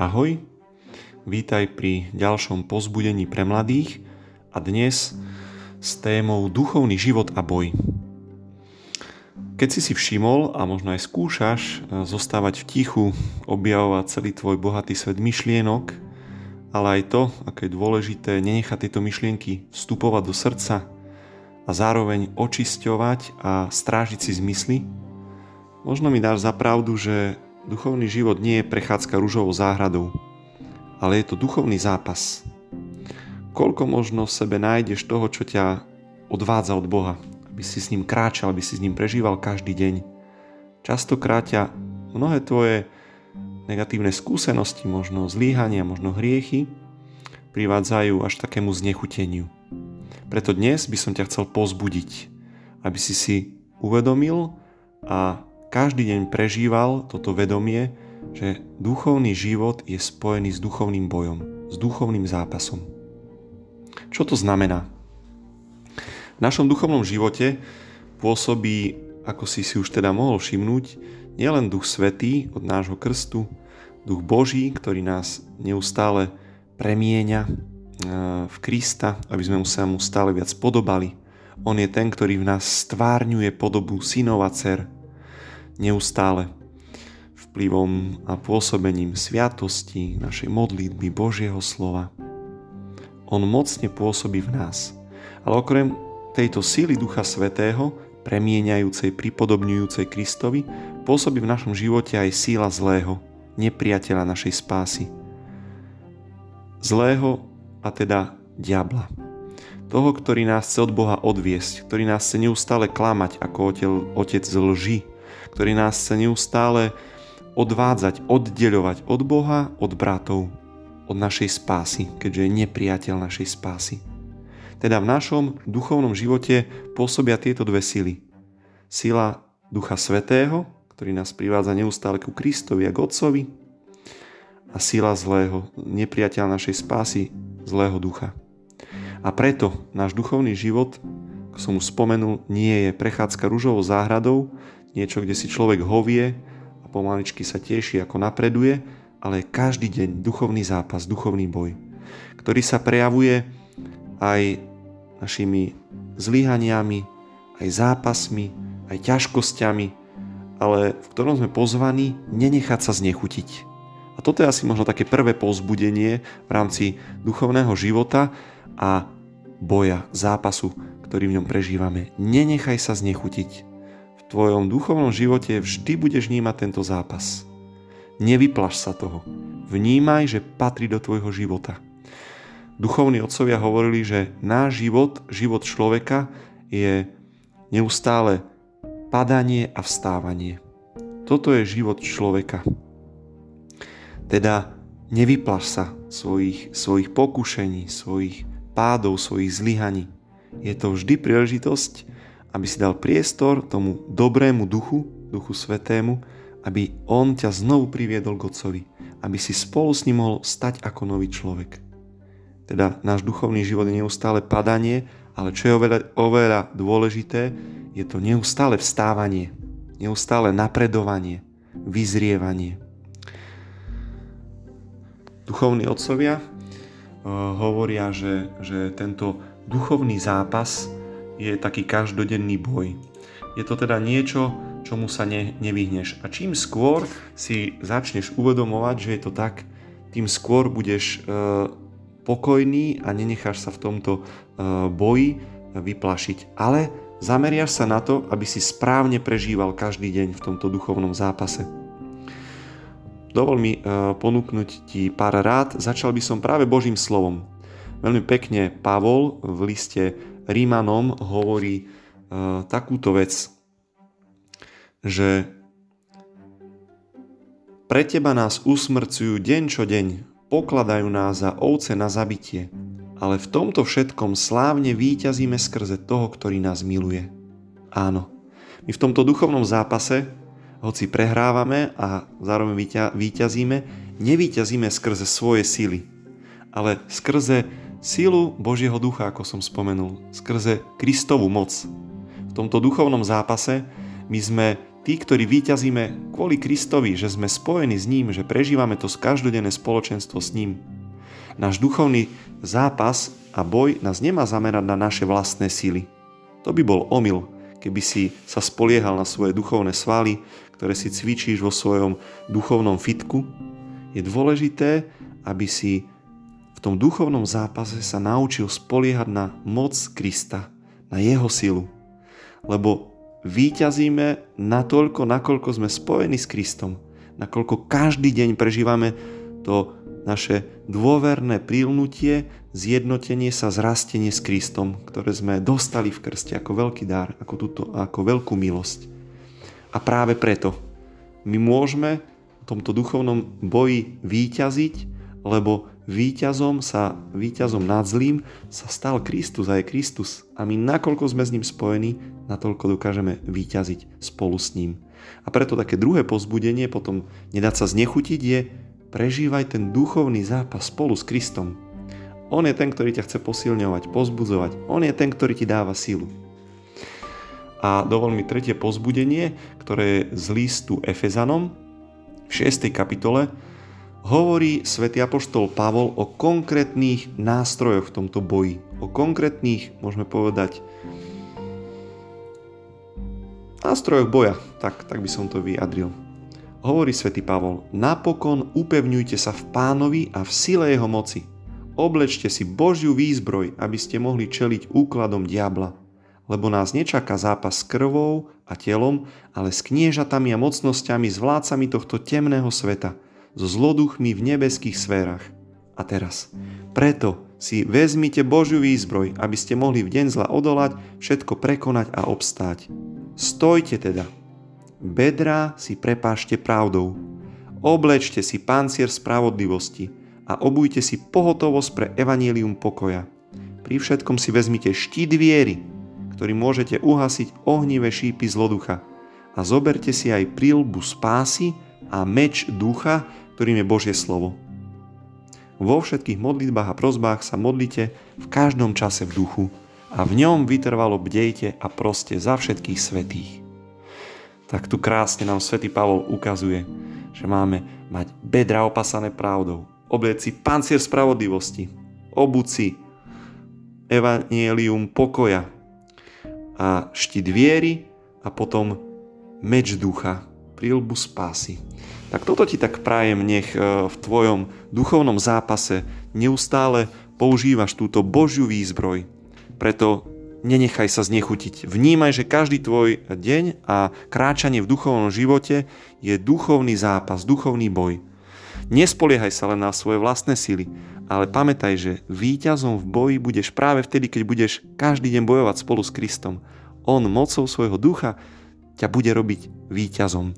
Ahoj, vítaj pri ďalšom pozbudení pre mladých a dnes s témou duchovný život a boj. Keď si všimol a možno aj skúšaš zostávať v tichu, objavovať celý tvoj bohatý svet myšlienok, ale aj to, aké je dôležité nenechať tieto myšlienky vstupovať do srdca a zároveň očisťovať a strážiť si zmysly, možno mi dáš za pravdu, že duchovný život nie je prechádzka ružovou záhradou, ale je to duchovný zápas. Koľko možno v sebe nájdeš toho, čo ťa odvádza od Boha, aby si s ním kráčal, aby si s ním prežíval každý deň. Častokrát ťa mnohé tvoje negatívne skúsenosti, možno zlíhania, možno hriechy, privádzajú až takému znechuteniu. Preto dnes by som ťa chcel povzbudiť, aby si si uvedomil a každý deň prežíval toto vedomie, že duchovný život je spojený s duchovným bojom, s duchovným zápasom. Čo to znamená? V našom duchovnom živote pôsobí, ako si už teda mohol všimnúť, nielen Duch Svätý od nášho krstu, Duch Boží, ktorý nás neustále premieňa v Krista, aby sme sa mu stále viac podobali. On je ten, ktorý v nás stvárňuje podobu synov a dcer. Neustále vplyvom a pôsobením sviatosti, našej modlitby, Božieho slova. On mocne pôsobí v nás. Ale okrem tejto síly Ducha Svätého, premieňajúcej, pripodobňujúcej Kristovi, pôsobí v našom živote aj síla zlého, nepriateľa našej spásy. Zlého, a teda diabla. Toho, ktorý nás chce od Boha odviesť, ktorý nás chce neustále klamať ako otec z lži, ktorý nás chce neustále odvádzať, oddeľovať od Boha, od bratov, od našej spásy, keďže je nepriateľ našej spásy. Teda v našom duchovnom živote pôsobia tieto dve sily. Sila Ducha Svätého, ktorý nás privádza neustále ku Kristovi a k Otcovi, a sila zlého, nepriateľa našej spásy, zlého ducha. A preto náš duchovný život, ako som už spomenul, nie je prechádzka ružovou záhradou, niečo, kde si človek hovie a pomaličky sa teší, ako napreduje, ale každý deň duchovný zápas, duchovný boj, ktorý sa prejavuje aj našimi zlyhaniami, aj zápasmi, aj ťažkosťami, ale v ktorom sme pozvaní nenechať sa znechutiť. A toto je asi možno také prvé povzbudenie v rámci duchovného života a boja, zápasu, ktorý v ňom prežívame. Nenechaj sa znechutiť. V tvojom duchovnom živote vždy budeš vnímať tento zápas. Nevyplaš sa toho. Vnímaj, že patrí do tvojho života. Duchovní otcovia hovorili, že náš život, život človeka je neustále padanie a vstávanie. Toto je život človeka. Teda nevyplaš sa svojich pokušení, svojich pádov, svojich zlyhaní. Je to vždy príležitosť, aby si dal priestor tomu dobrému duchu, Duchu Svätému, aby on ťa znovu priviedol k Otcovi, aby si spolu s ním mohol stať ako nový človek. Teda náš duchovný život je neustále padanie, ale čo je oveľa dôležité, je to neustále vstávanie, neustále napredovanie, vyzrievanie. Duchovní otcovia hovoria, že tento duchovný zápas je taký každodenný boj. Je to teda niečo, čomu sa nevyhneš. A čím skôr si začneš uvedomovať, že je to tak, tým skôr budeš pokojný a nenecháš sa v tomto boji vyplašiť. Ale zameriaš sa na to, aby si správne prežíval každý deň v tomto duchovnom zápase. Dovol mi ponúknuť ti pár rád. Začal by som práve Božím slovom. Veľmi pekne Pavol v liste Rímanom hovorí takúto vec, že pre teba nás usmrcujú deň čo deň, pokladajú nás za ovce na zabitie, ale v tomto všetkom slávne víťazíme skrze toho, ktorý nás miluje. Áno, my v tomto duchovnom zápase, hoci prehrávame a zároveň víťazíme, nevíťazíme skrze svoje sily, ale skrze sílu Božieho ducha, ako som spomenul, skrze Kristovu moc. V tomto duchovnom zápase my sme Tí, ktorí víťazíme kvôli Kristovi, že sme spojení s ním, že prežívame to každodenné spoločenstvo s ním. Náš duchovný zápas a boj nás nemá zamerať na naše vlastné síly. To by bol omyl, keby si sa spoliehal na svoje duchovné svaly, ktoré si cvičíš vo svojom duchovnom fitku. Je dôležité, aby si v tom duchovnom zápase sa naučil spoliehať na moc Krista, na jeho silu. Lebo víťazíme natoľko, nakoľko sme spojení s Kristom, nakoľko každý deň prežívame to naše dôverné prilnutie, zjednotenie sa, zrastenie s Kristom, ktoré sme dostali v krste ako veľký dar, ako veľkú milosť. A práve preto my môžeme v tomto duchovnom boji víťaziť, lebo víťazom nad zlým sa stal Kristus a je Kristus. A my nakoľko sme s ním spojení, natoľko dokážeme víťaziť spolu s ním. A preto také druhé povzbudenie, potom nedať sa znechutiť, je prežívaj ten duchovný zápas spolu s Kristom. On je ten, ktorý ťa chce posilňovať, povzbudzovať. On je ten, ktorý ti dáva silu. A dovol mi tretie povzbudenie, ktoré je z listu Efezanom v 6. kapitole, hovorí svätý apoštol Pavol o konkrétnych nástrojoch v tomto boji. O konkrétnych, môžeme povedať, nástrojoch boja. Tak by som to vyjadril. Hovorí svätý Pavol, napokon upevňujte sa v Pánovi a v sile jeho moci. Oblečte si Božiu výzbroj, aby ste mohli čeliť úkladom diabla. Lebo nás nečaká zápas s krvou a telom, ale s kniežatami a mocnosťami, s vládcami tohto temného sveta, so zloduchmi v nebeských sférach. A teraz, preto si vezmite Božiu výzbroj, aby ste mohli v deň zla odolať, všetko prekonať a obstáť. Stojte teda. Bedrá si prepášte pravdou. Oblečte si pancier spravodlivosti a obujte si pohotovosť pre evanjelium pokoja. Pri všetkom si vezmite štít viery, ktorý môžete uhasiť ohnivé šípy zloducha. A zoberte si aj prílbu spásy a meč ducha, ktorým je Božie slovo. Vo všetkých modlitbách a prosbách sa modlite v každom čase v duchu a v ňom vytrvalo bdejte a proste za všetkých svätých. Tak tu krásne nám svätý Pavol ukazuje, že máme mať bedra opasané pravdou, obliec si pancier spravodlivosti, obuť si evanjelium pokoja a štít viery a potom meč ducha, príľbu spásy. Tak toto ti tak prajem, nech v tvojom duchovnom zápase neustále používaš túto Božiu výzbroj. Preto nenechaj sa znechutiť. Vnímaj, že každý tvoj deň a kráčanie v duchovnom živote je duchovný zápas, duchovný boj. Nespoliehaj sa len na svoje vlastné sily, ale pamätaj, že víťazom v boji budeš práve vtedy, keď budeš každý deň bojovať spolu s Kristom. On mocou svojho ducha ťa bude robiť víťazom.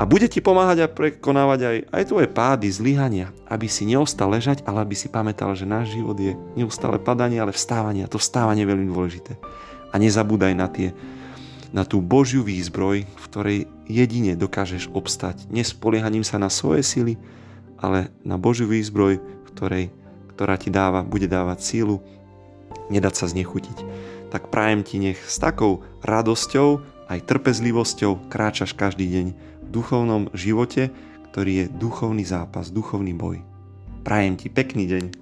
A bude ti pomáhať a prekonávať aj tvoje pády, zlyhania, aby si neostal ležať, ale aby si pamätal, že náš život je neustále padanie, ale vstávanie. A to vstávanie je veľmi dôležité. A nezabúdaj na tú Božiu výzbroj, v ktorej jedine dokážeš obstať. Nespoliehaním sa na svoje sily, ale na Božiu výzbroj, ktorá ti bude dávať sílu, nedať sa znechutiť. Tak prajem ti, nech s takou radosťou aj trpezlivosťou kráčaš každý deň v duchovnom živote, ktorý je duchovný zápas, duchovný boj. Prajem ti pekný deň.